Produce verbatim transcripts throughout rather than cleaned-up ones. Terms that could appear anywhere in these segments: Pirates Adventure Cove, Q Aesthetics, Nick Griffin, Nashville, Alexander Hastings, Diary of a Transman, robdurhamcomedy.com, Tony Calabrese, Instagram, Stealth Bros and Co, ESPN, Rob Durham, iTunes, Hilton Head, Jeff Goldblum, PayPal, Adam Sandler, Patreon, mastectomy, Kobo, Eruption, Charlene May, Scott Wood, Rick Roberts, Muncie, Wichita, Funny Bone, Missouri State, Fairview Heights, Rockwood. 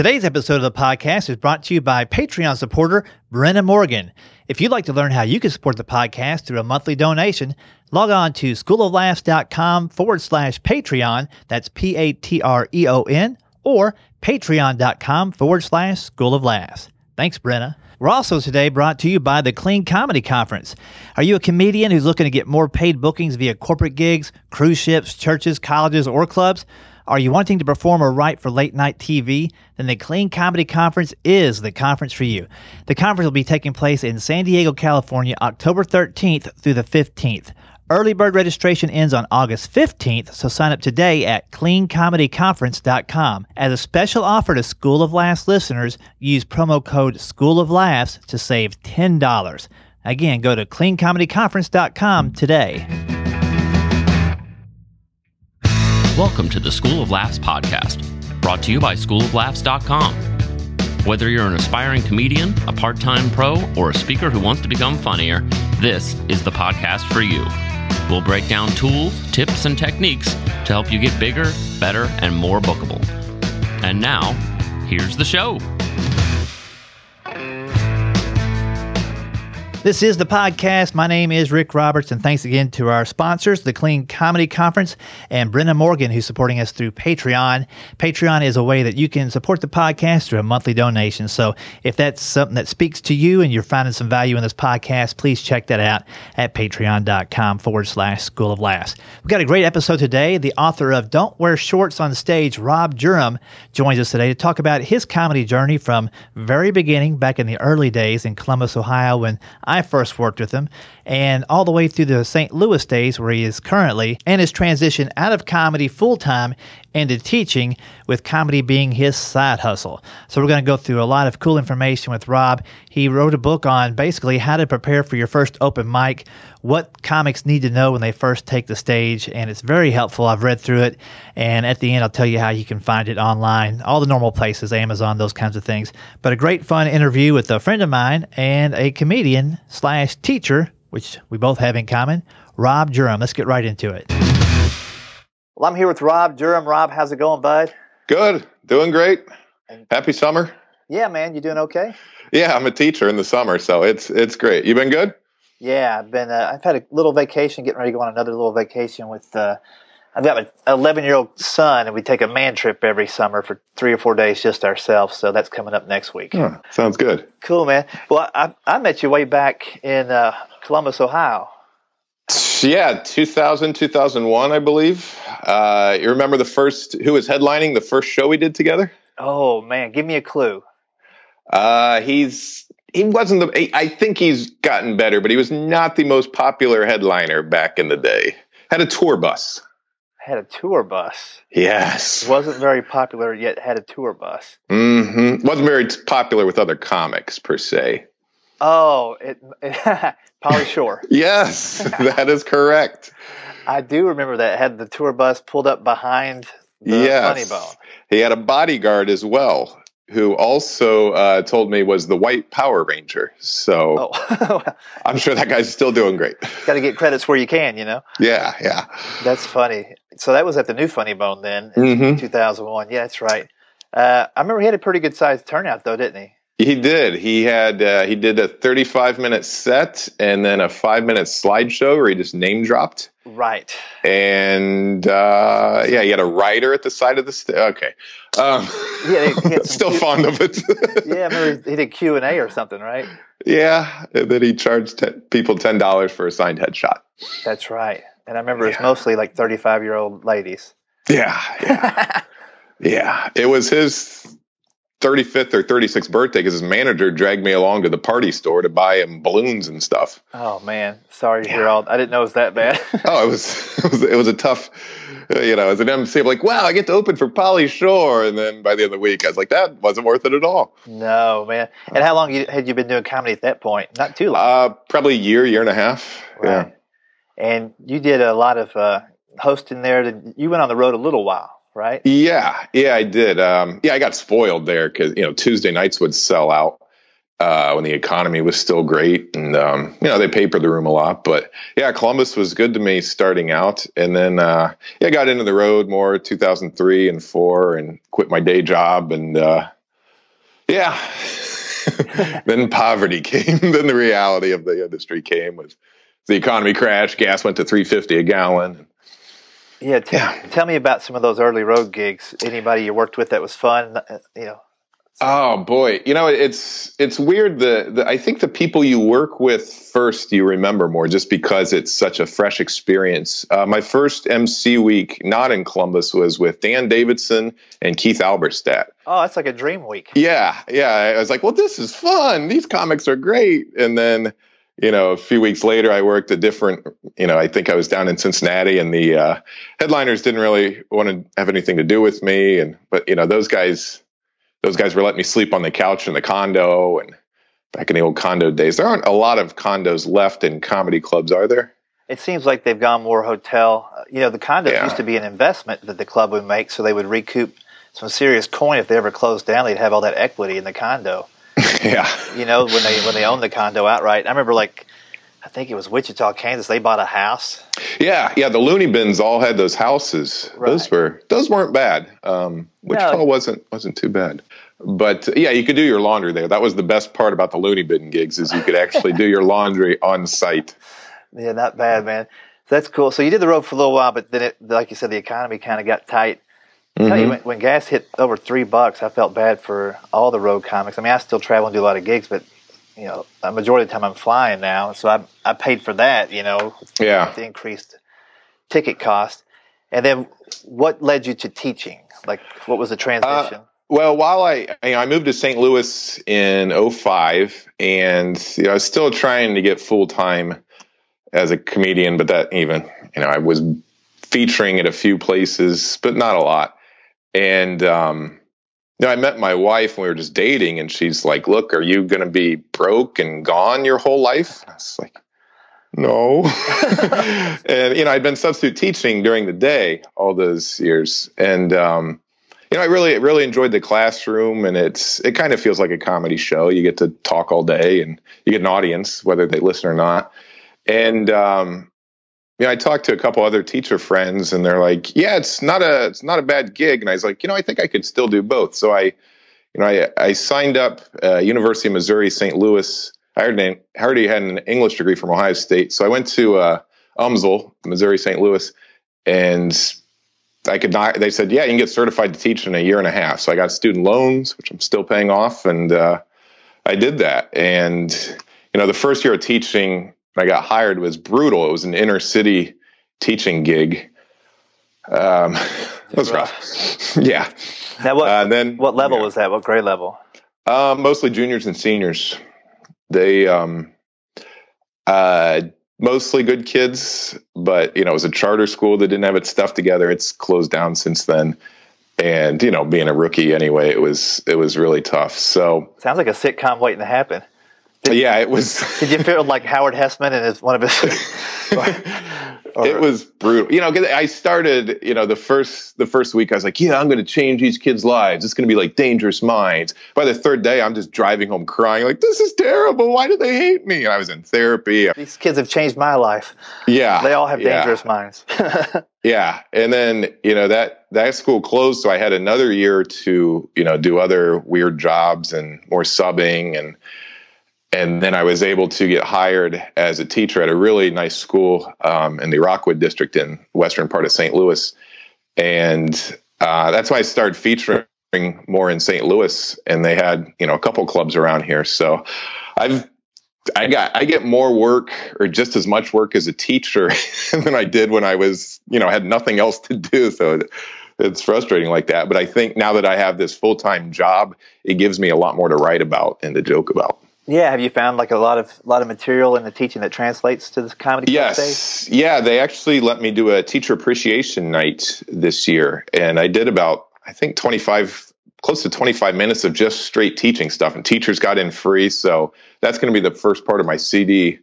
Today's episode of the podcast is brought to you by Patreon supporter Brenna Morgan. If you'd like to learn how you can support the podcast through a monthly donation, log on to school of laughs dot com forward slash Patreon, that's P A T R E O N, or patreon.com forward slash School of Laughs. Thanks, Brenna. We're also today brought to you by the Clean Comedy Conference. Are you a comedian who's looking to get more paid bookings via corporate gigs, cruise ships, churches, colleges, or clubs? Are you wanting to perform or write for late-night T V? Then the Clean Comedy Conference is the conference for you. The conference will be taking place in San Diego, California, October thirteenth through the fifteenth. Early bird registration ends on August fifteenth, so sign up today at clean comedy conference dot com. As a special offer to School of Laughs listeners, use promo code School of Laughs to save ten dollars. Again, go to clean comedy conference dot com today. Welcome to the School of Laughs podcast, brought to you by school of laughs dot com. Whether you're an aspiring comedian, a part-time pro, or a speaker who wants to become funnier, this is the podcast for you. We'll break down tools, tips, and techniques to help you get bigger, better, and more bookable. And now, here's the show. This is the podcast. My name is Rick Roberts, and thanks again to our sponsors, the Clean Comedy Conference, and Brenna Morgan, who's supporting us through Patreon. Patreon is a way that you can support the podcast through a monthly donation. So if that's something that speaks to you and you're finding some value in this podcast, please check that out at patreon.com forward slash School of Laughs. We've got a great episode today. The author of Don't Wear Shorts on Stage, Rob Durham, joins us today to talk about his comedy journey from very beginning back in the early days in Columbus, Ohio, when I first worked with him, and all the way through the Saint Louis days where he is currently, and his transition out of comedy full-time into teaching, with comedy being his side hustle. So we're going to go through a lot of cool information with Rob. He wrote a book on basically how to prepare for your first open mic, what comics need to know when they first take the stage, and it's very helpful. I've read through it, and at the end I'll tell you how you can find it online, all the normal places, Amazon, those kinds of things. But a great fun interview with a friend of mine and a comedian slash teacher, which we both have in common, Rob Durham. Let's get right into it. Well, I'm here with Rob Durham. Rob, how's it going, bud? Good. Doing great. Happy summer. Yeah, man. You doing okay? Yeah, I'm a teacher in the summer, so it's it's great. You been good? Yeah, I've been. Uh, I've had a little vacation, getting ready to go on another little vacation with. Uh, I've got an eleven-year-old son, and we take a man trip every summer for three or four days just ourselves. So that's coming up next week. Hmm, sounds good. Cool, man. Well, I I met you way back in uh, Columbus, Ohio. Yeah, two thousand, two thousand one, I believe. Uh, you remember the first, who was headlining the first show we did together? Oh, man, give me a clue. Uh, he's, he wasn't the, he, I think he's gotten better, but he was not the most popular headliner back in the day. Had a tour bus. Had a tour bus? Yes. Wasn't very popular, yet had a tour bus. Mm-hmm. Wasn't very popular with other comics, per se. Oh, it, it Pauly Shore. Yes, that is correct. I do remember that. Had the tour bus pulled up behind the yes. Funny Bone. He had a bodyguard as well, who also uh, told me was the White Power Ranger. So oh. I'm sure that guy's still doing great. Got to get credits where you can, you know? Yeah, yeah. That's funny. So that was at the new Funny Bone then in mm-hmm. two thousand one. Yeah, that's right. Uh, I remember he had a pretty good sized turnout, though, didn't he? He did. He had uh, he did a thirty-five minute set and then a five minute slideshow where he just name dropped. Right. And uh, yeah, he had a rider at the side of the stage. Okay. Um, yeah, he had still Q- fond of it. Yeah, I remember he did Q and A or something, right? Yeah, and then he charged ten, people ten dollars for a signed headshot. That's right. And I remember yeah. it's mostly like thirty-five year old ladies. Yeah, yeah, yeah. It was his thirty-fifth or thirty-sixth birthday because his manager dragged me along to the party store to buy him balloons and stuff. Oh man, sorry to yeah. hear all. I didn't know it was that bad. oh, it was, it was it was a tough, you know. As an M C, I'm like, wow, I get to open for Pauly Shore, and then by the end of the week, I was like, that wasn't worth it at all. No, man. And how long had you been doing comedy at that point? Not too long. Uh, probably a year, year and a half. Right. Yeah. And you did a lot of uh, hosting there. To, you went on the road a little while. Right? Yeah. Yeah, I did. Um, yeah, I got spoiled there because, you know, Tuesday nights would sell out uh, when the economy was still great. And, um, you know, they papered the room a lot. But, yeah, Columbus was good to me starting out. And then, uh, yeah, I got into the road more two thousand three and four and quit my day job and uh, Yeah. Then poverty came. Then the reality of the industry came with the economy crashed. Gas went to three fifty a gallon. Yeah, t- yeah. Tell me about some of those early road gigs. Anybody you worked with that was fun? You know. So. Oh boy, you know it's it's weird. The, the I think the people you work with first you remember more, just because it's such a fresh experience. Uh, my first M C week, not in Columbus, was with Dan Davidson and Keith Albertstadt. Oh, that's like a dream week. Yeah, yeah. I was like, well, this is fun. These comics are great, and then. You know, a few weeks later, I worked a different, you know, I think I was down in Cincinnati and the uh, headliners didn't really want to have anything to do with me. And, but, you know, those guys, those guys were letting me sleep on the couch in the condo. And back in the old condo days, there aren't a lot of condos left in comedy clubs, are there? It seems like they've gone more hotel. You know, the condos yeah. used to be an investment that the club would make. So they would recoup some serious coin if they ever closed down. They'd have all that equity in the condo. Yeah, you know, when they when they owned the condo outright. I remember, like, I think it was Wichita, Kansas. They bought a house. Yeah, yeah. The Looney Bins all had those houses. Right. Those were those weren't bad. Um, Wichita no. wasn't wasn't too bad. But yeah, you could do your laundry there. That was the best part about the Looney Bin gigs is you could actually do your laundry on site. Yeah, not bad, man. That's cool. So you did the road for a little while, but then, it, like you said, the economy kind of got tight. I tell you, when, when gas hit over three bucks, I felt bad for all the road comics. I mean, I still travel and do a lot of gigs, but you know, a majority of the time I'm flying now, so I I paid for that. You know, yeah, with the increased ticket cost. And then, what led you to teaching? Like, what was the transition? Uh, well, while I you know, I moved to Saint Louis in oh five, and you know, I was still trying to get full time as a comedian, but that even you know, I was featuring at a few places, but not a lot. And, um, you know, I met my wife and we were just dating and she's like, look, are you going to be broke and gone your whole life? And I was like, no. And, you know, I'd been substitute teaching during the day all those years. And, um, you know, I really, really enjoyed the classroom and it's, it kind of feels like a comedy show. You get to talk all day and you get an audience, whether they listen or not. And, um, you know, I talked to a couple other teacher friends and they're like, yeah, it's not a, it's not a bad gig. And I was like, you know, I think I could still do both. So I, you know, I, I signed up, uh, University of Missouri, Saint Louis. I already, I already had an English degree from Ohio State. So I went to, uh, UMSL, Missouri, Saint Louis, and I could not, they said, yeah, you can get certified to teach in a year and a half. So I got student loans, which I'm still paying off. And, uh, I did that. And, you know, the first year of teaching, I got hired was brutal. It was an inner city teaching gig. Um, it was rough. Yeah. Now what, uh, then, what level yeah. was that? What grade level? Uh, mostly juniors and seniors. They, um, uh, mostly good kids, but you know, it was a charter school that didn't have its stuff together. It's closed down since then. And, you know, being a rookie anyway, it was, it was really tough. So sounds like a sitcom waiting to happen. Did, yeah, it was. Did you feel like Howard Hessman and his, one of his? Or, or, it was brutal. You know, cause I started. You know, the first the first week, I was like, "Yeah, I'm going to change these kids' lives. It's going to be like Dangerous Minds." By the third day, I'm just driving home crying, like, "This is terrible. Why do they hate me?" And I was in therapy. These kids have changed my life. Yeah, they all have yeah. dangerous minds. Yeah, and then you know that that school closed, so I had another year to you know do other weird jobs and more subbing and. And then I was able to get hired as a teacher at a really nice school um, in the Rockwood district in western part of Saint Louis. And uh, that's why I started featuring more in Saint Louis. And they had, you know, a couple clubs around here. So I've I got I get more work or just as much work as a teacher than I did when I was, you know, had nothing else to do. So it, it's frustrating like that. But I think now that I have this full time job, it gives me a lot more to write about and to joke about. Yeah, have you found like a lot of a lot of material in the teaching that translates to the comedy? Yes, yeah, they actually let me do a teacher appreciation night this year, and I did about I think twenty-five, close to twenty-five minutes of just straight teaching stuff, and teachers got in free, so that's going to be the first part of my C D.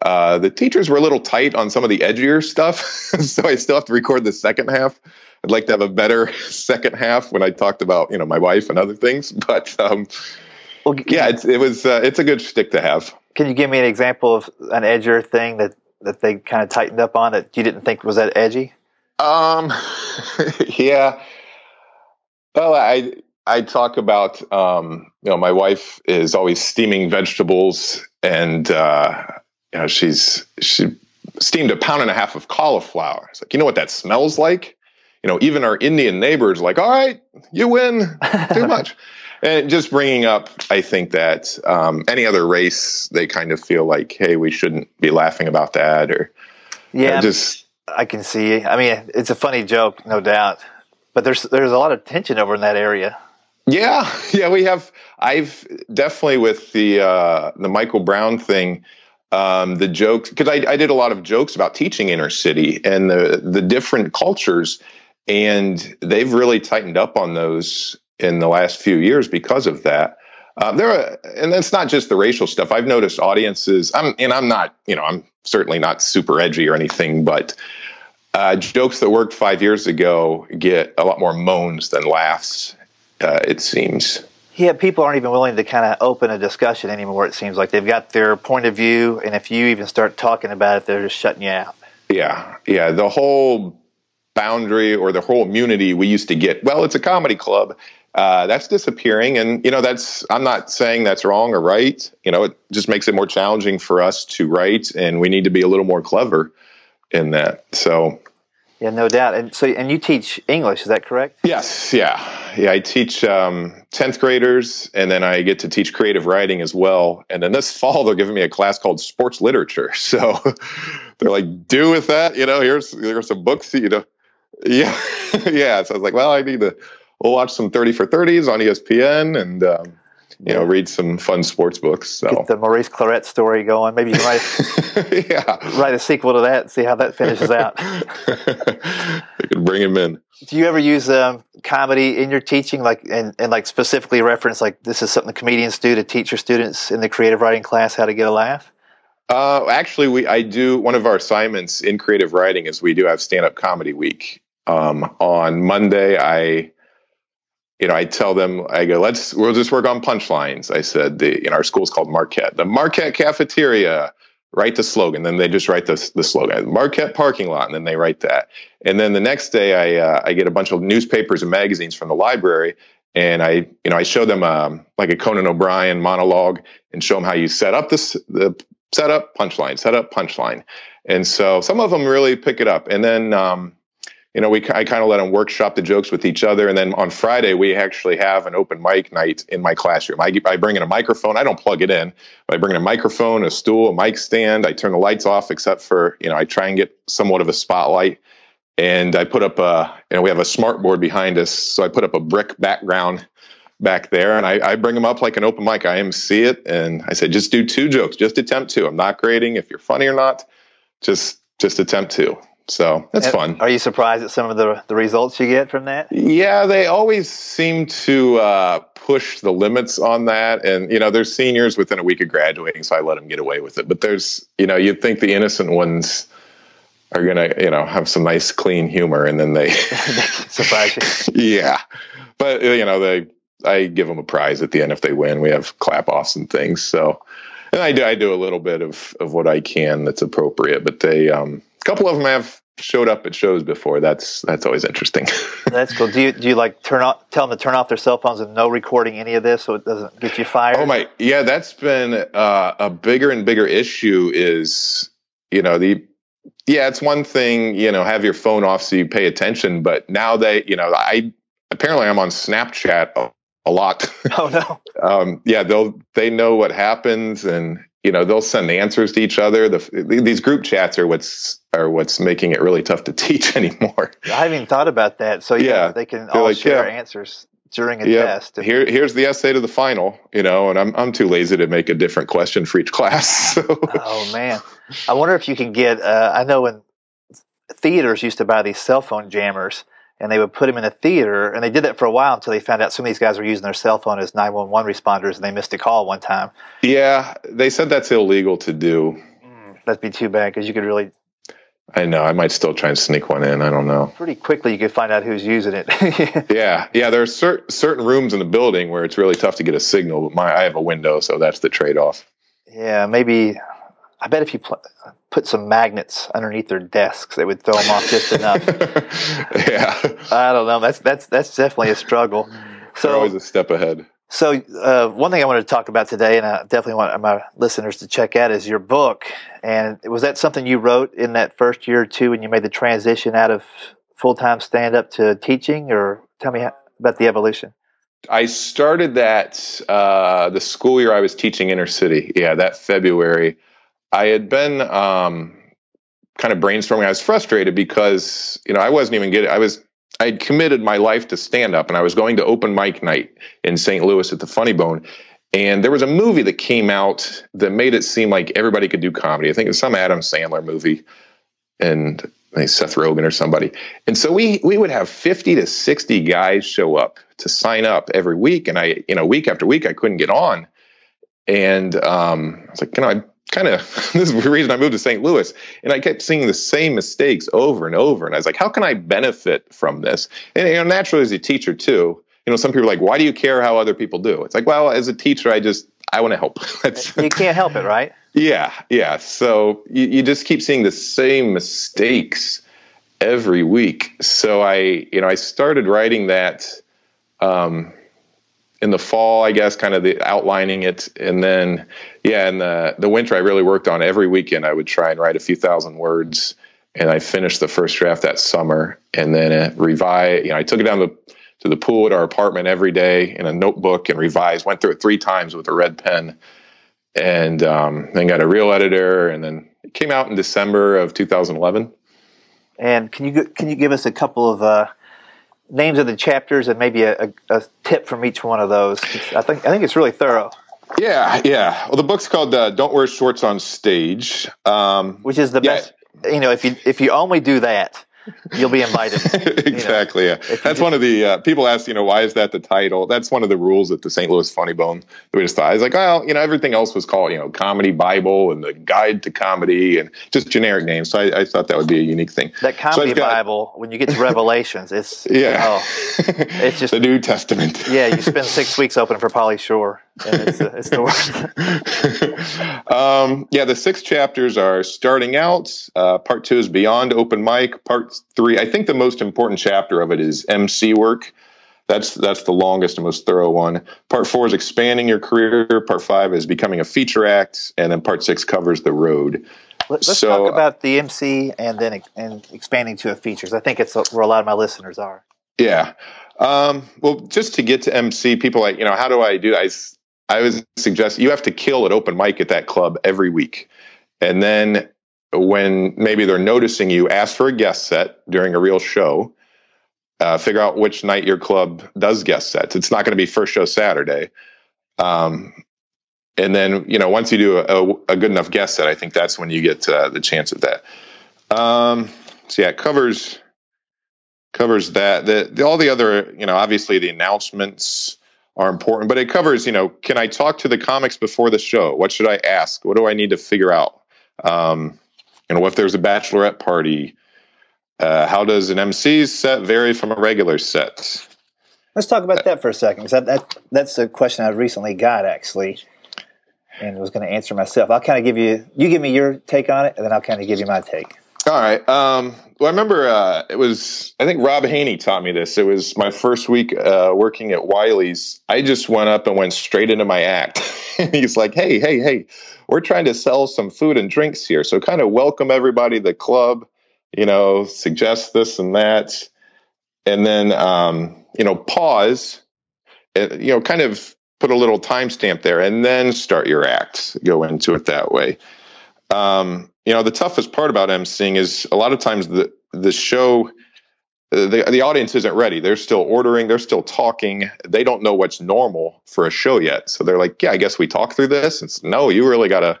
Uh, the teachers were a little tight on some of the edgier stuff, so I still have to record the second half. I'd like to have a better second half when I talked about you know my wife and other things, but. Um, Well, yeah, it's, it was. Uh, it's a good shtick to have. Can you give me an example of an edgier thing that, that they kind of tightened up on that you didn't think was that edgy? Um, yeah. Well, I I talk about, um, you know, my wife is always steaming vegetables, and, uh, you know, she's, she steamed a pound and a half of cauliflower. It's like, you know what that smells like? You know, even our Indian neighbors are like, all right, you win, too much. And just bringing up, I think that um, any other race, they kind of feel like, hey, we shouldn't be laughing about that, or yeah, you know, just I can see. I mean, it's a funny joke, no doubt, but there's there's a lot of tension over in that area. Yeah, yeah, we have. I've definitely with the uh, the Michael Brown thing. Um, the jokes, because I, I did a lot of jokes about teaching inner city and the, the different cultures, and they've really tightened up on those in the last few years because of that. Uh, there are, and that's not just the racial stuff. I've noticed audiences, I'm, and I'm not, you know, I'm certainly not super edgy or anything, but uh, jokes that worked five years ago get a lot more moans than laughs, uh, it seems. Yeah, people aren't even willing to kind of open a discussion anymore, it seems like. They've got their point of view, and if you even start talking about it, they're just shutting you out. Yeah, yeah. The whole boundary or the whole immunity we used to get, well, it's a comedy club, uh, that's disappearing. And, you know, that's I'm not saying that's wrong or right. You know, it just makes it more challenging for us to write, and we need to be a little more clever in that. So... yeah, no doubt. And so, and you teach English, is that correct? Yes, yeah. Yeah, I teach um, tenth graders, and then I get to teach creative writing as well. And then this fall, they're giving me a class called sports literature. So they're like, do with that, you know, here's here's some books, you know. Yeah, yeah. So I was like, well, I need to we'll watch some thirty for thirties on E S P N and, um, you know, read some fun sports books. So. Get the Maurice Claret story going. Maybe you can write, yeah. write a sequel to that and see how that finishes out. I could bring him in. Do you ever use um, comedy in your teaching, like and, and like specifically reference, like this is something comedians do to teach your students in the creative writing class how to get a laugh? Uh, actually, we I do one of our assignments in creative writing is we do have stand-up comedy week. Um, on Monday, I... You know, I tell them, I go, let's, we'll just work on punchlines. I said, the, you know, our school's called Marquette. The Marquette cafeteria, write the slogan. Then they just write the, the slogan. Marquette parking lot, and then they write that. And then the next day, I uh, I get a bunch of newspapers and magazines from the library, and I, you know, I show them um, like a Conan O'Brien monologue and show them how you set up this, the set up punchline, set up punchline. And so some of them really pick it up. And then, um, you know, we I kind of let them workshop the jokes with each other. And then on Friday, we actually have an open mic night in my classroom. I, I bring in a microphone. I don't plug it in. But I bring in a microphone, a stool, a mic stand. I turn the lights off except for, you know, I try and get somewhat of a spotlight. And I put up a, you know, we have a smart board behind us. So I put up a brick background back there. And I, I bring them up like an open mic. I emcee it. And I say, just do two jokes. Just attempt to. I'm not grading if you're funny or not. Just just attempt to. So that's and fun. Are you surprised at some of the the results you get from that? Yeah, they always seem to uh, push the limits on that. And, you know, they're seniors within a week of graduating, so I let them get away with it. But there's, you know, you'd think the innocent ones are going to, you know, have some nice, clean humor, and then they... surprise you. Yeah. But, you know, they I give them a prize at the end if they win. We have clap-offs and things. So, and I do, I do a little bit of, of what I can that's appropriate, but they... um couple of them have showed up at shows before. That's that's always interesting. That's cool. Do you do you like turn off? Tell them to turn off their cell phones and no recording any of this, so it doesn't get you fired? Oh my, yeah, that's been uh, a bigger and bigger issue. Is you know the yeah, it's one thing you know have your phone off so you pay attention, but now they you know I apparently I'm on Snapchat a, a lot. Oh no. um, yeah, they'll they know what happens and. You know, they'll send answers to each other. The, these group chats are what's are what's making it really tough to teach anymore. I haven't even thought about that. So, yeah, yeah. they can They're all like, share yeah. answers during a yeah. test. Here, here's the essay to the final, you know, and I'm I'm too lazy to make a different question for each class. So. Oh, man. I wonder if you can get, uh, I know when theaters used to buy these cell phone jammers, and they would put them in a theater, and they did that for a while until they found out some of these guys were using their cell phone as nine one one responders, and they missed a call one time. Yeah, they said that's illegal to do. Mm, that'd be too bad, because you could really... I know, I might still try and sneak one in, I don't know. Pretty quickly you could find out who's using it. yeah, yeah, there are cer- certain rooms in the building where it's really tough to get a signal, but my, I have a window, so that's the trade-off. Yeah, maybe... I bet if you pl- put some magnets underneath their desks, they would throw them off just enough. yeah. I don't know. That's that's that's definitely a struggle. So, they're always a step ahead. So uh, one thing I wanted to talk about today, and I definitely want my listeners to check out, is your book. And was that something you wrote in that first year or two when you made the transition out of full-time stand-up to teaching? Or tell me how, about the evolution. I started that uh, the school year I was teaching inner city. Yeah, that February. I had been um, kind of brainstorming. I was frustrated because, you know, I wasn't even getting, I was, I had committed my life to stand up, and I was going to open mic night in Saint Louis at the Funny Bone. And there was a movie that came out that made it seem like everybody could do comedy. I think it was some Adam Sandler movie and I think Seth Rogen or somebody. And so we, we would have fifty to sixty guys show up to sign up every week. And I, you know, week after week, I couldn't get on. And um, I was like, you know, I kind of, this is the reason I moved to Saint Louis. And I kept seeing the same mistakes over and over. And I was like, how can I benefit from this? And, you know, naturally as a teacher too, you know, some people are like, why do you care how other people do? It's like, well, as a teacher, I just, I want to help. You can't help it, right? Yeah. Yeah. So you, you just keep seeing the same mistakes every week. So I, you know, I started writing that, um, in the fall, I guess, kind of the outlining it. And then, yeah, in the, the winter, I really worked on every weekend. I would try and write a few thousand words, and I finished the first draft that summer, and then it revised, you know, I took it down the, to the pool at our apartment every day in a notebook and revised, went through it three times with a red pen, and um, then got a real editor. And then it came out in December of two thousand eleven. And can you, can you give us a couple of, uh, names of the chapters and maybe a, a, a tip from each one of those? I think I think it's really thorough. Yeah, yeah. Well, the book's called uh, "Don't Wear Shorts on Stage," um, which is the yeah. best. You know, if you if you only do that, you'll be invited. Exactly. You know, yeah. That's just, one of the uh, people ask. You know, why is that the title? That's one of the rules at the Saint Louis Funny Bone. We just thought, I was like, well, you know, everything else was called, you know, Comedy Bible and the Guide to Comedy and just generic names. So I, I thought that would be a unique thing. That Comedy so got, Bible, when you get to Revelations, it's yeah, oh, it's just the New Testament. Yeah, you spend six weeks opening for Pauly Shore, and it's, uh, it's the worst. um, yeah, the six chapters are starting out. Uh, part two is Beyond Open Mic. Part three, I think the most important chapter of it is M C work. That's that's the longest and most thorough one. Part four is expanding your career. Part five is becoming a feature act, and then part six covers the road. Let's so, talk about the M C and then and expanding to a features. I think it's where a lot of my listeners are. Yeah. Um, well, just to get to M C, people like, you know, how do I do? I I would suggest you have to kill an open mic at that club every week, and then, when maybe they're noticing you, ask for a guest set during a real show. Uh, figure out which night your club does guest sets. It's not going to be first show Saturday. Um, and then, you know, once you do a, a good enough guest set, I think that's when you get uh, the chance at that. Um, so yeah, it covers, covers that. The, the, all the other, you know, obviously the announcements are important, but it covers, you know, can I talk to the comics before the show? What should I ask? What do I need to figure out? Um, You know, if there's a bachelorette party, uh, how does an M C's set vary from a regular set? Let's talk about that for a second, because that, that, that's a question I recently got, actually, and was going to answer myself. I'll kind of give you – you give me your take on it, and then I'll kind of give you my take. All right. Um, well, I remember uh, it was – I think Rob Haney taught me this. It was my first week uh, working at Wiley's. I just went up and went straight into my act. He's like, hey, hey, hey, we're trying to sell some food and drinks here. So kind of welcome everybody to the club, you know, suggest this and that. And then, um, you know, pause, uh, you know, kind of put a little timestamp there and then start your act, go into it that way. Um, you know, the toughest part about emceeing is a lot of times the, the show, the, the audience isn't ready. They're still ordering. They're still talking. They don't know what's normal for a show yet. So they're like, yeah, I guess we talk through this. It's no, you really got to,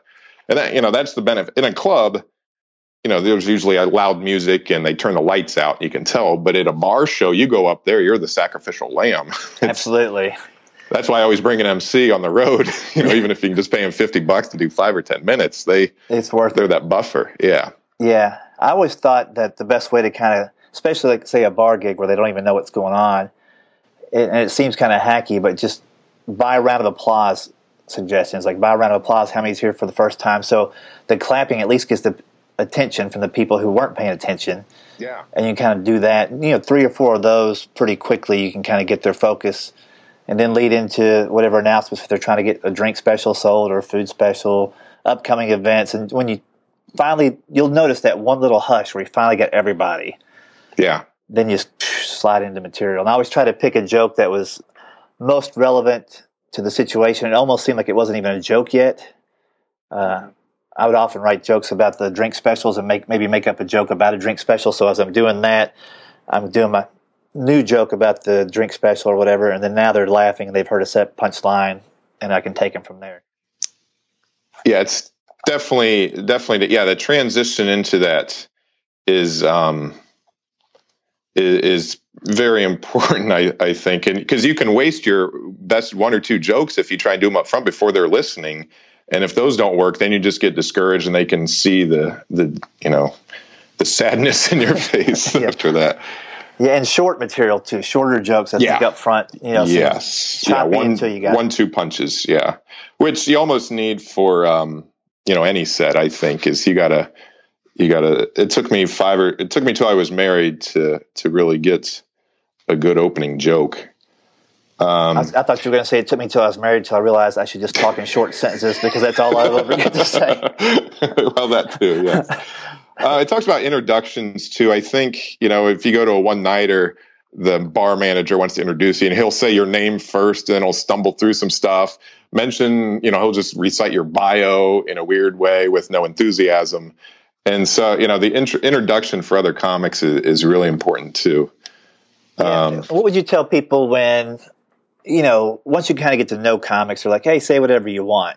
and that, you know, that's the benefit in a club. You know, there's usually a loud music and they turn the lights out. You can tell, but at a bar show, you go up there, you're the sacrificial lamb. Absolutely. That's why I always bring an M C on the road. You know, even if you can just pay them fifty bucks to do five or ten minutes, they, it's worth they're it. That buffer. Yeah. Yeah. I always thought that the best way to kind of, especially like say a bar gig where they don't even know what's going on, it, and it seems kind of hacky, but just buy a round of applause suggestions, like buy a round of applause, how many's here for the first time? So the clapping at least gets the attention from the people who weren't paying attention. Yeah. And you kind of do that, you know, three or four of those pretty quickly, you can kind of get their focus and then lead into whatever announcements if they're trying to get a drink special sold or a food special, upcoming events. And when you finally, you'll notice that one little hush where you finally got everybody. Yeah. Then you just slide into material. And I always try to pick a joke that was most relevant to the situation. It almost seemed like it wasn't even a joke yet. Uh, I would often write jokes about the drink specials and make maybe make up a joke about a drink special. So as I'm doing that, I'm doing my new joke about the drink special or whatever, and then now they're laughing and they've heard a set punchline, and I can take them from there. Yeah, it's definitely, definitely, yeah, the transition into that is um, is very important, I, I think, and because you can waste your best one or two jokes if you try and do them up front before they're listening, and if those don't work, then you just get discouraged, and they can see the the you know the sadness in your face yeah. after that. Yeah, and short material too. Shorter jokes, I yeah. think, up front. You know, so yes. Yeah, one, until you got one, it. two punches. Yeah, which you almost need for um, you know any set. I think is you gotta you gotta. It took me five or it took me till I was married to to really get a good opening joke. Um, I, I thought you were going to say it took me till I was married till I realized I should just talk in short sentences because that's all I'll ever get to say. Well, that too. Yeah. Uh, it talks about introductions too. I think, you know, if you go to a one nighter, the bar manager wants to introduce you and he'll say your name first and then he'll stumble through some stuff, mention, you know, he'll just recite your bio in a weird way with no enthusiasm. And so, you know, the intro- introduction for other comics is, is really important too. Um, yeah. What would you tell people when, you know, once you kind of get to know comics, they're like, hey, say whatever you want.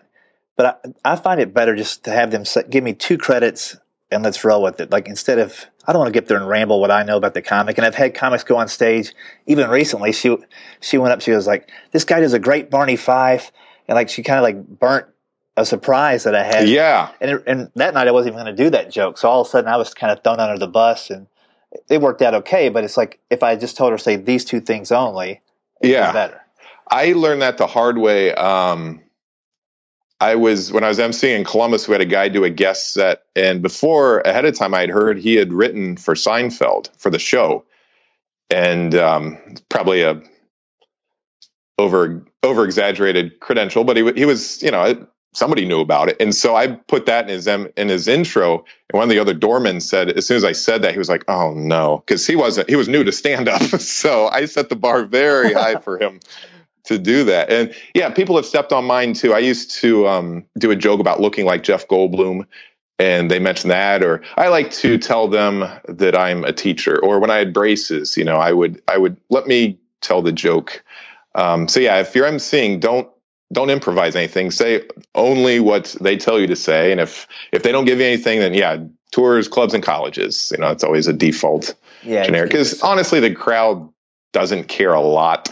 But I, I find it better just to have them say, give me two credits and let's roll with it. Like, instead of, I don't want to get there and ramble what I know about the comic. And I've had comics go on stage, even recently, she she went up, she was like, this guy does a great Barney Fife. And, like, she kind of, like, burnt a surprise that I had. Yeah. And, it, and that night I wasn't even going to do that joke. So all of a sudden I was kind of thrown under the bus, and it worked out okay. But it's like, if I just told her, say, these two things only, it yeah. was better. I learned that the hard way. Um I was, when I was emceeing in Columbus, we had a guy do a guest set, and before, ahead of time, I had heard he had written for Seinfeld for the show, and um, probably a over over exaggerated credential, but he he was, you know, somebody knew about it, and so I put that in his in his intro, and one of the other doormen said, as soon as I said that, he was like, "Oh no," because he wasn't he was new to stand up, so I set the bar very high for him. To do that. And yeah, people have stepped on mine too. I used to um, do a joke about looking like Jeff Goldblum, and they mentioned that, or I like to tell them that I'm a teacher, or when I had braces, you know, I would, I would let me tell the joke. Um, so yeah, if you're emceeing, don't, don't improvise anything. Say only what they tell you to say. And if, if they don't give you anything, then yeah, tours, clubs, and colleges, you know, it's always a default yeah, generic. Because honestly, the crowd doesn't care a lot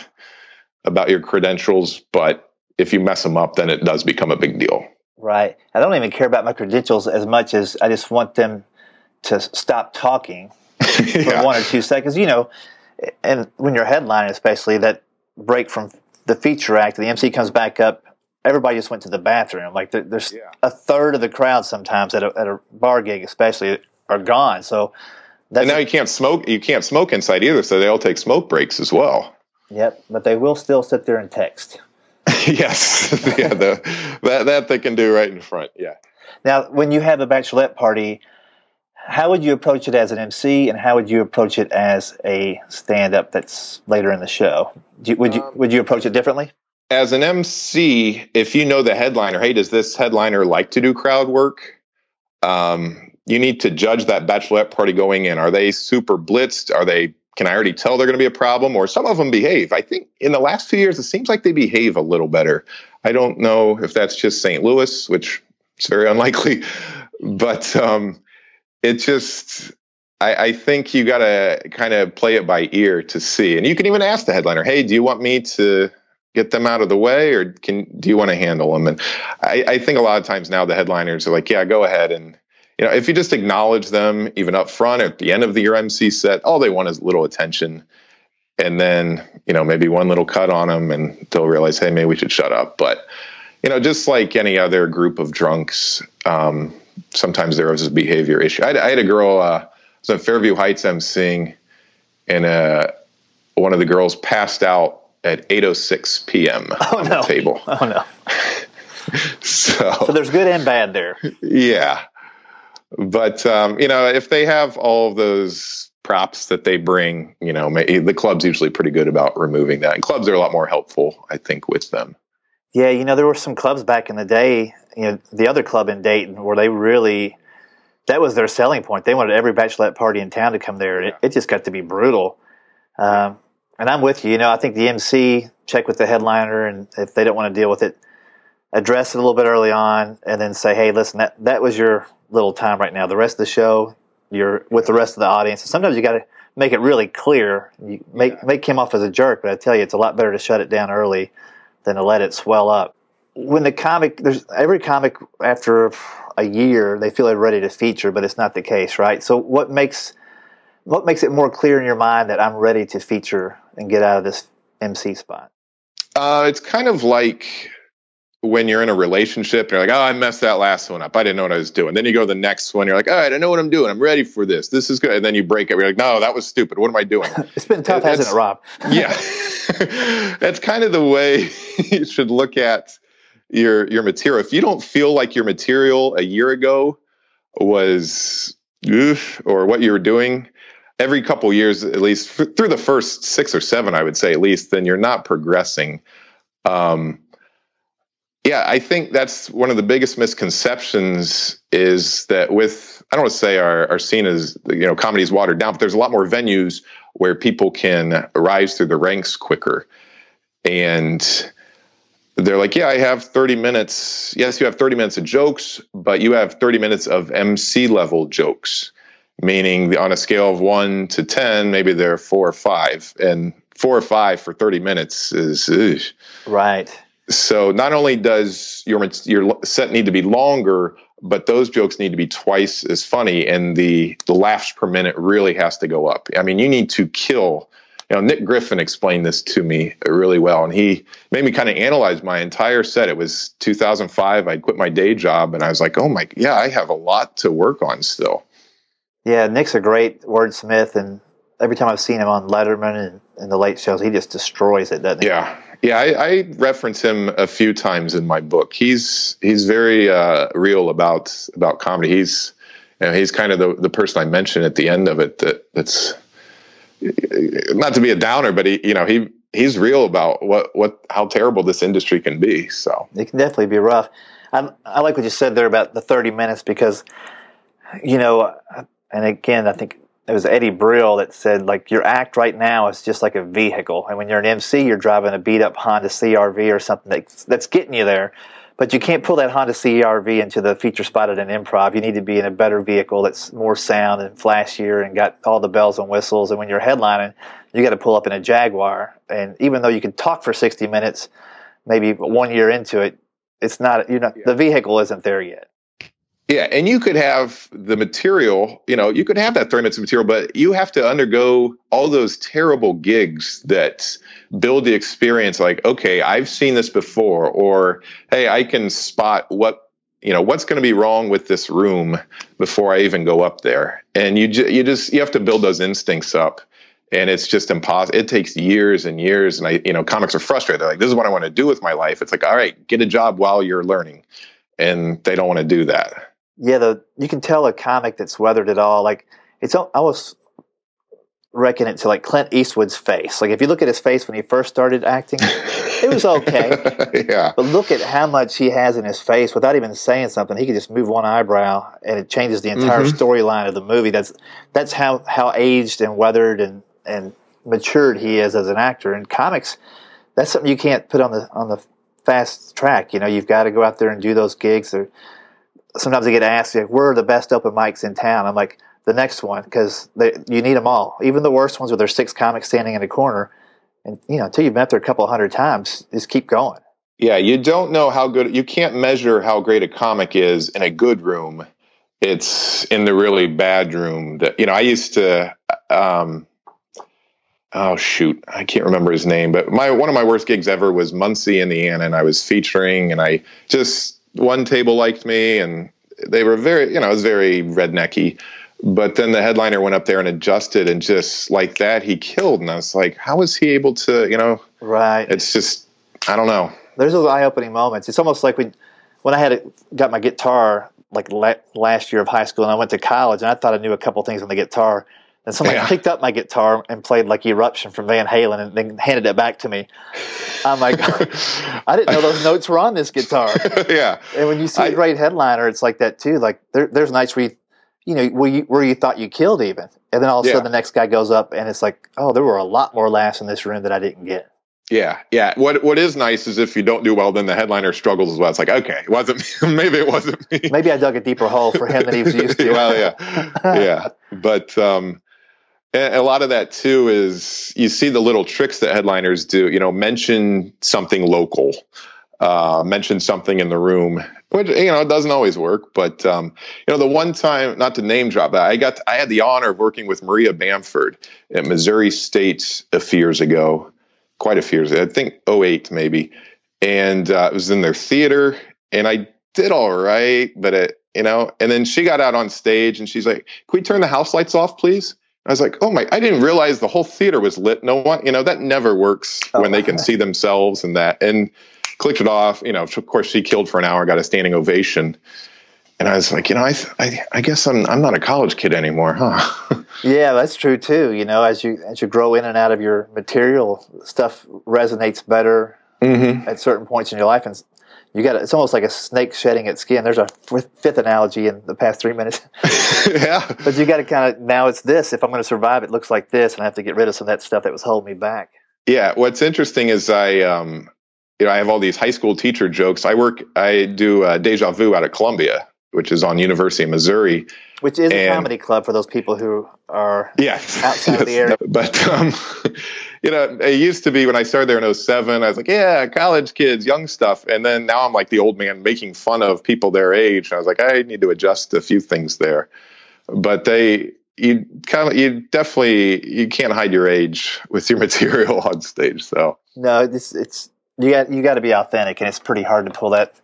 about your credentials, but if you mess them up, then it does become a big deal. Right. I don't even care about my credentials as much as I just want them to stop talking yeah. for one or two seconds, you know, and when you're headlining, especially that break from the feature act, the M C comes back up, everybody just went to the bathroom. Like there, there's yeah. a third of the crowd sometimes at a, at a bar gig, especially, are gone. So that's, and now a, you can't smoke, you can't smoke inside either. So they all take smoke breaks as well. Yep, but they will still sit there and text. Yes, yeah, the, that that they can do right in front. Yeah. Now, when you have a bachelorette party, how would you approach it as an M C, and how would you approach it as a stand-up that's later in the show? Do you, would you um, would you approach it differently? As an M C, if you know the headliner, hey, does this headliner like to do crowd work? Um, you need to judge that bachelorette party going in. Are they super blitzed? Are they Can I already tell they're going to be a problem? Or some of them behave. I think in the last few years, it seems like they behave a little better. I don't know if that's just Saint Louis, which is very unlikely. But um, it just, I, I think you got to kind of play it by ear to see. And you can even ask the headliner, hey, do you want me to get them out of the way? Or can do you want to handle them? And I, I think a lot of times now the headliners are like, yeah, go ahead. And you know, if you just acknowledge them, even up front, at the end of the, your M C set, all they want is a little attention. And then, you know, maybe one little cut on them and they'll realize, hey, maybe we should shut up. But, you know, just like any other group of drunks, um, sometimes there is a behavior issue. I, I had a girl, uh, I was in Fairview Heights emceeing, and uh, one of the girls passed out at eight oh six p.m. Oh, on no. the table. Oh, no. so, so there's good and bad there. Yeah. But, um, you know, if they have all of those props that they bring, you know, the club's usually pretty good about removing that. And clubs are a lot more helpful, I think, with them. Yeah, you know, there were some clubs back in the day, you know, the other club in Dayton where they really, that was their selling point. They wanted every bachelorette party in town to come there. It, it just got to be brutal. Um, and I'm with you. You know, I think the M C, check with the headliner, and if they don't want to deal with it, address it a little bit early on and then say, hey, listen, that, that was your little time right now. The rest of the show, you're with the rest of the audience. Sometimes you got to make it really clear. You make, yeah. make him off as a jerk, but I tell you, it's a lot better to shut it down early than to let it swell up. When the comic, there's every comic after a year, they feel they're ready to feature, but it's not the case, right? So what makes what makes it more clear in your mind that I'm ready to feature and get out of this M C spot? Uh, it's kind of like when you're in a relationship and you're like, oh, I messed that last one up. I didn't know what I was doing. Then you go to the next one. You're like, all right, I know what I'm doing. I'm ready for this. This is good. And then you break up. You're like, no, that was stupid. What am I doing? It's been tough, that's, hasn't it, Rob? Yeah. That's kind of the way you should look at your, your material. If you don't feel like your material a year ago was oof, or what you were doing every couple years, at least through the first six or seven, I would say at least, then you're not progressing. Um, Yeah, I think that's one of the biggest misconceptions is that with, I don't want to say our, our scene is, you know, comedy is watered down, but there's a lot more venues where people can rise through the ranks quicker. And they're like, yeah, I have thirty minutes. Yes, you have thirty minutes of jokes, but you have thirty minutes of M C level jokes, meaning on a scale of one to ten, maybe they're four or five. And four or five for thirty minutes is, ugh. Right. So not only does your your set need to be longer, but those jokes need to be twice as funny, and the, the laughs per minute really has to go up. I mean, you need to kill. You know, Nick Griffin explained this to me really well, and he made me kind of analyze my entire set. It was two thousand five. I quit my day job, and I was like, oh, my, yeah, I have a lot to work on still. Yeah, Nick's a great wordsmith, and every time I've seen him on Letterman and, and the late shows, he just destroys it, doesn't he? Yeah. Yeah, I, I reference him a few times in my book. He's he's very uh, real about about comedy. He's you know, he's kind of the, the person I mentioned at the end of it. That that's not to be a downer, but he you know he he's real about what, what how terrible this industry can be. So it can definitely be rough. I I like what you said there about the thirty minutes because you know, and again, I think it was Eddie Brill that said, like, your act right now is just like a vehicle. And when you're an M C, you're driving a beat-up Honda C R V or something that's, that's getting you there. But you can't pull that Honda C R V into the feature spot at an improv. You need to be in a better vehicle that's more sound and flashier and got all the bells and whistles. And when you're headlining, you got to pull up in a Jaguar. And even though you can talk for sixty minutes, maybe one year into it, it's not, you're not, yeah. the vehicle isn't there yet. Yeah, and you could have the material, you know, you could have that thirty minutes of material, but you have to undergo all those terrible gigs that build the experience like, okay, I've seen this before, or, hey, I can spot what, you know, what's going to be wrong with this room before I even go up there. And you, ju- you just, you have to build those instincts up, and it's just impossible. It takes years and years, and, I, you know, comics are frustrated. They're like, this is what I want to do with my life. It's like, all right, get a job while you're learning, and they don't want to do that. Yeah, the you can tell a comic that's weathered it all. Like it's, I always reckon it to like Clint Eastwood's face. Like if you look at his face when he first started acting, it was okay. Yeah. But look at how much he has in his face without even saying something. He could just move one eyebrow, and it changes the entire mm-hmm. storyline of the movie. That's that's how, how aged and weathered and, and matured he is as an actor. And comics, that's something you can't put on the on the fast track. You know, you've got to go out there and do those gigs. Or sometimes I get asked, like, where are the best open mics in town? I'm like, the next one, because you need them all. Even the worst ones where there's six comics standing in a corner. And, you know, until you've been up there a couple hundred times, just keep going. Yeah, you don't know how good – you can't measure how great a comic is in a good room. It's in the really bad room. That, you know, I used to um, – oh, shoot. I can't remember his name. But my one of my worst gigs ever was Muncie, Indiana, and I was featuring, and I just – one table liked me, and they were very, you know, it was very rednecky, But then the headliner went up there and adjusted, and just like that, he killed. And I was like, how was he able to, you know? Right. It's just, I don't know. There's those eye-opening moments. It's almost like when, when I had a, got my guitar like la- last year of high school, and I went to college, and I thought I knew a couple things on the guitar. And somebody yeah. picked up my guitar and played like Eruption from Van Halen and then handed it back to me. I'm like, I didn't know those notes were on this guitar. Yeah. And when you see I, a great headliner, it's like that too. Like there, there's nights where you, you know, where you, where you thought you killed even. And then all of a yeah. sudden the next guy goes up and it's like, oh, there were a lot more laughs in this room that I didn't get. Yeah, yeah. What What is nice is if you don't do well, then the headliner struggles as well. It's like, okay, it wasn't me. Maybe it wasn't me. Maybe I dug a deeper hole for him than he was used to. Well, yeah, yeah. But um, a lot of that too is you see the little tricks that headliners do. You know, mention something local, uh, mention something in the room, which you know it doesn't always work. But um, you know, the one time, not to name drop, I got I had the honor of working with Maria Bamford at Missouri State a few years ago. Quite a few years, I think oh eight maybe, and uh, it was in their theater, and I did all right, but it, you know, and then she got out on stage, and she's like, "Can we turn the house lights off, please?" And I was like, "Oh my!" I didn't realize the whole theater was lit. No one, you know, that never works oh, when they can see themselves and that. And clicked it off. You know, of course, she killed for an hour, got a standing ovation, and I was like, you know, I, th- I, I guess I'm, I'm not a college kid anymore, huh? Yeah, that's true too. You know, as you as you grow in and out of your material, stuff resonates better mm-hmm. at certain points in your life, and you got it's almost like a snake shedding its skin. There's a f- fifth analogy in the past three minutes. Yeah, but you got to kind of now it's this. If I'm going to survive, it looks like this, and I have to get rid of some of that stuff that was holding me back. Yeah, what's interesting is I, um, you know, I have all these high school teacher jokes. I work, I do uh, Deja Vu out of Columbia, which is on University of Missouri. Which is and, a comedy club for those people who are yeah, outside yes, of the area. But, um, you know, it used to be when I started there in oh seven, I was like, yeah, college kids, young stuff. And then now I'm like the old man making fun of people their age. And I was like, I need to adjust a few things there. But they, you kind of, you definitely, you can't hide your age with your material on stage. So no, it's, it's you got you got to be authentic. And it's pretty hard to pull that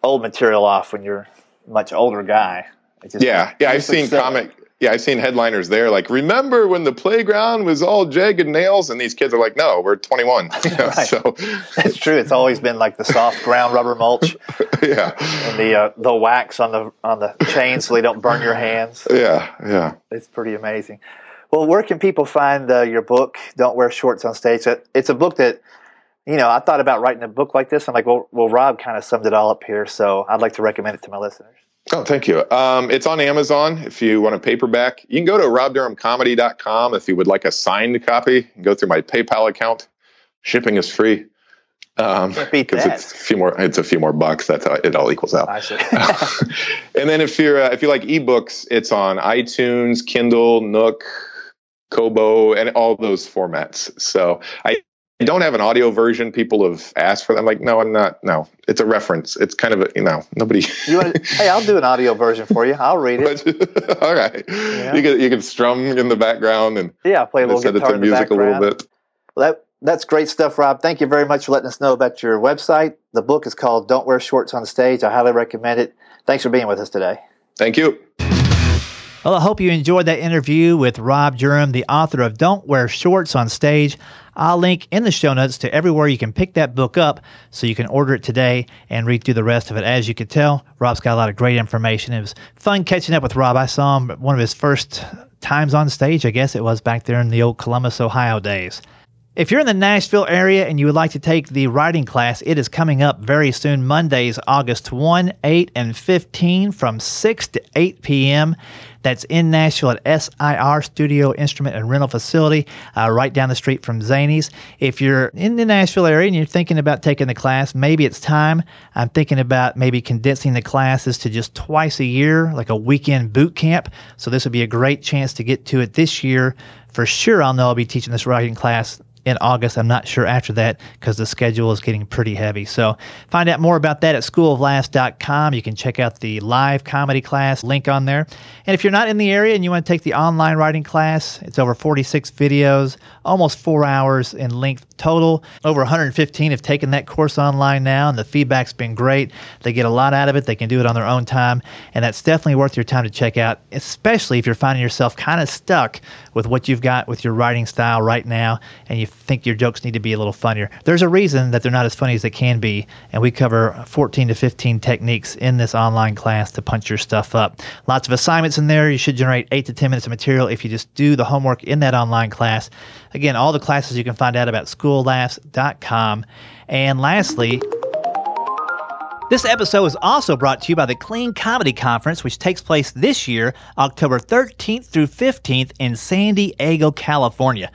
old material off when you're a much older guy. Just, yeah, yeah, I've seen comic. Yeah, I've seen headliners there. Like, remember when the playground was all jagged nails, and these kids are like, "No, we're twenty-one." You know, right. So that's true. It's always been like the soft ground rubber mulch. Yeah, and the uh, the wax on the on the chain so they don't burn your hands. Yeah, yeah, it's pretty amazing. Well, where can people find uh, your book? Don't Wear Shorts on Stage. It's a book that. You know, I thought about writing a book like this. I'm like, well, well, Rob kind of summed it all up here, so I'd like to recommend it to my listeners. Oh, thank you. Um, it's on Amazon if you want a paperback. You can go to rob durham comedy dot com if you would like a signed copy. Go through my PayPal account. Shipping is free. Um, Can't beat that. It's a few more. It's a few more bucks. That's how it all equals out. I see. And then if you're uh, if you like ebooks, it's on iTunes, Kindle, Nook, Kobo, and all those formats. So I. I don't have an audio version. People have asked for that. I'm like, no, I'm not. No, it's a reference. It's kind of a, you know, nobody. You wanna, hey, I'll do an audio version for you. I'll read it. All right. Yeah. You can you can strum in the background and yeah, I'll play a little set guitar it to in music the background. A little bit. Well, that that's great stuff, Rob. Thank you very much for letting us know about your website. The book is called "Don't Wear Shorts on Stage." I highly recommend it. Thanks for being with us today. Thank you. Well, I hope you enjoyed that interview with Rob Durham, the author of Don't Wear Shorts on Stage. I'll link in the show notes to everywhere you can pick that book up so you can order it today and read through the rest of it. As you can tell, Rob's got a lot of great information. It was fun catching up with Rob. I saw him one of his first times on stage, I guess it was back there in the old Columbus, Ohio days. If you're in the Nashville area and you would like to take the writing class, it is coming up very soon, Mondays, August first, eighth, and fifteenth from six to eight p.m. That's in Nashville at S I R, Studio Instrument and Rental Facility, uh, right down the street from Zanies. If you're in the Nashville area and you're thinking about taking the class, maybe it's time. I'm thinking about maybe condensing the classes to just twice a year, like a weekend boot camp. So this would be a great chance to get to it this year. For sure, I'll know I'll be teaching this writing class in August. I'm not sure after that because the schedule is getting pretty heavy. So find out more about that at school of laughs dot com. You can check out the live comedy class link on there. And if you're not in the area and you want to take the online writing class, it's over forty-six videos, almost four hours in length total. Over one hundred fifteen have taken that course online now, and the feedback's been great. They get a lot out of it. They can do it on their own time, and that's definitely worth your time to check out, especially if you're finding yourself kind of stuck with what you've got with your writing style right now, and you think your jokes need to be a little funnier. There's a reason that they're not as funny as they can be, and we cover fourteen to fifteen techniques in this online class to punch your stuff up. Lots of assignments in there. You should generate eight to ten minutes of material if you just do the homework in that online class. Again, all the classes you can find out about school laughs dot com. And lastly, this episode is also brought to you by the Clean Comedy Conference, which takes place this year, October thirteenth through fifteenth in San Diego, California.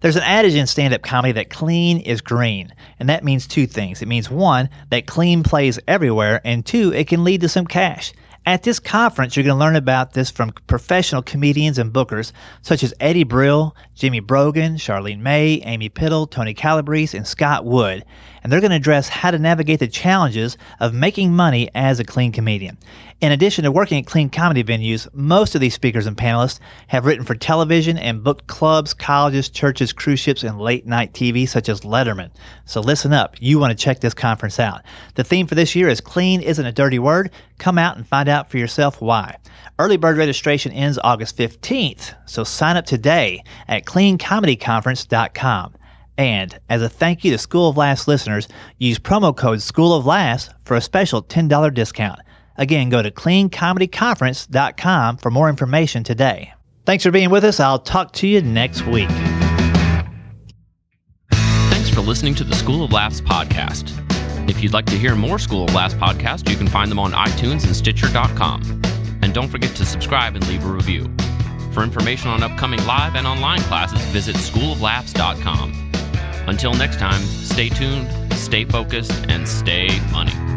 There's an adage in stand-up comedy that clean is green, and that means two things. It means, one, that clean plays everywhere, and two, it can lead to some cash. At this conference, you're going to learn about this from professional comedians and bookers such as Eddie Brill, Jimmy Brogan, Charlene May, Amy Piddle, Tony Calabrese, and Scott Wood. And they're going to address how to navigate the challenges of making money as a clean comedian. In addition to working at clean comedy venues, most of these speakers and panelists have written for television and booked clubs, colleges, churches, cruise ships, and late-night T V such as Letterman. So listen up. You want to check this conference out. The theme for this year is Clean Isn't a Dirty Word. Come out and find out for yourself why. Early bird registration ends August fifteenth, so sign up today at clean comedy conference dot com. And as a thank you to School of Laughs listeners, use promo code School of Laughs for a special ten dollars discount. Again, go to clean comedy conference dot com for more information today. Thanks for being with us. I'll talk to you next week. Thanks for listening to the School of Laughs podcast. If you'd like to hear more School of Laughs podcasts, you can find them on iTunes and Stitcher dot com. And don't forget to subscribe and leave a review. For information on upcoming live and online classes, visit school of laughs dot com. Until next time, stay tuned, stay focused, and stay funny.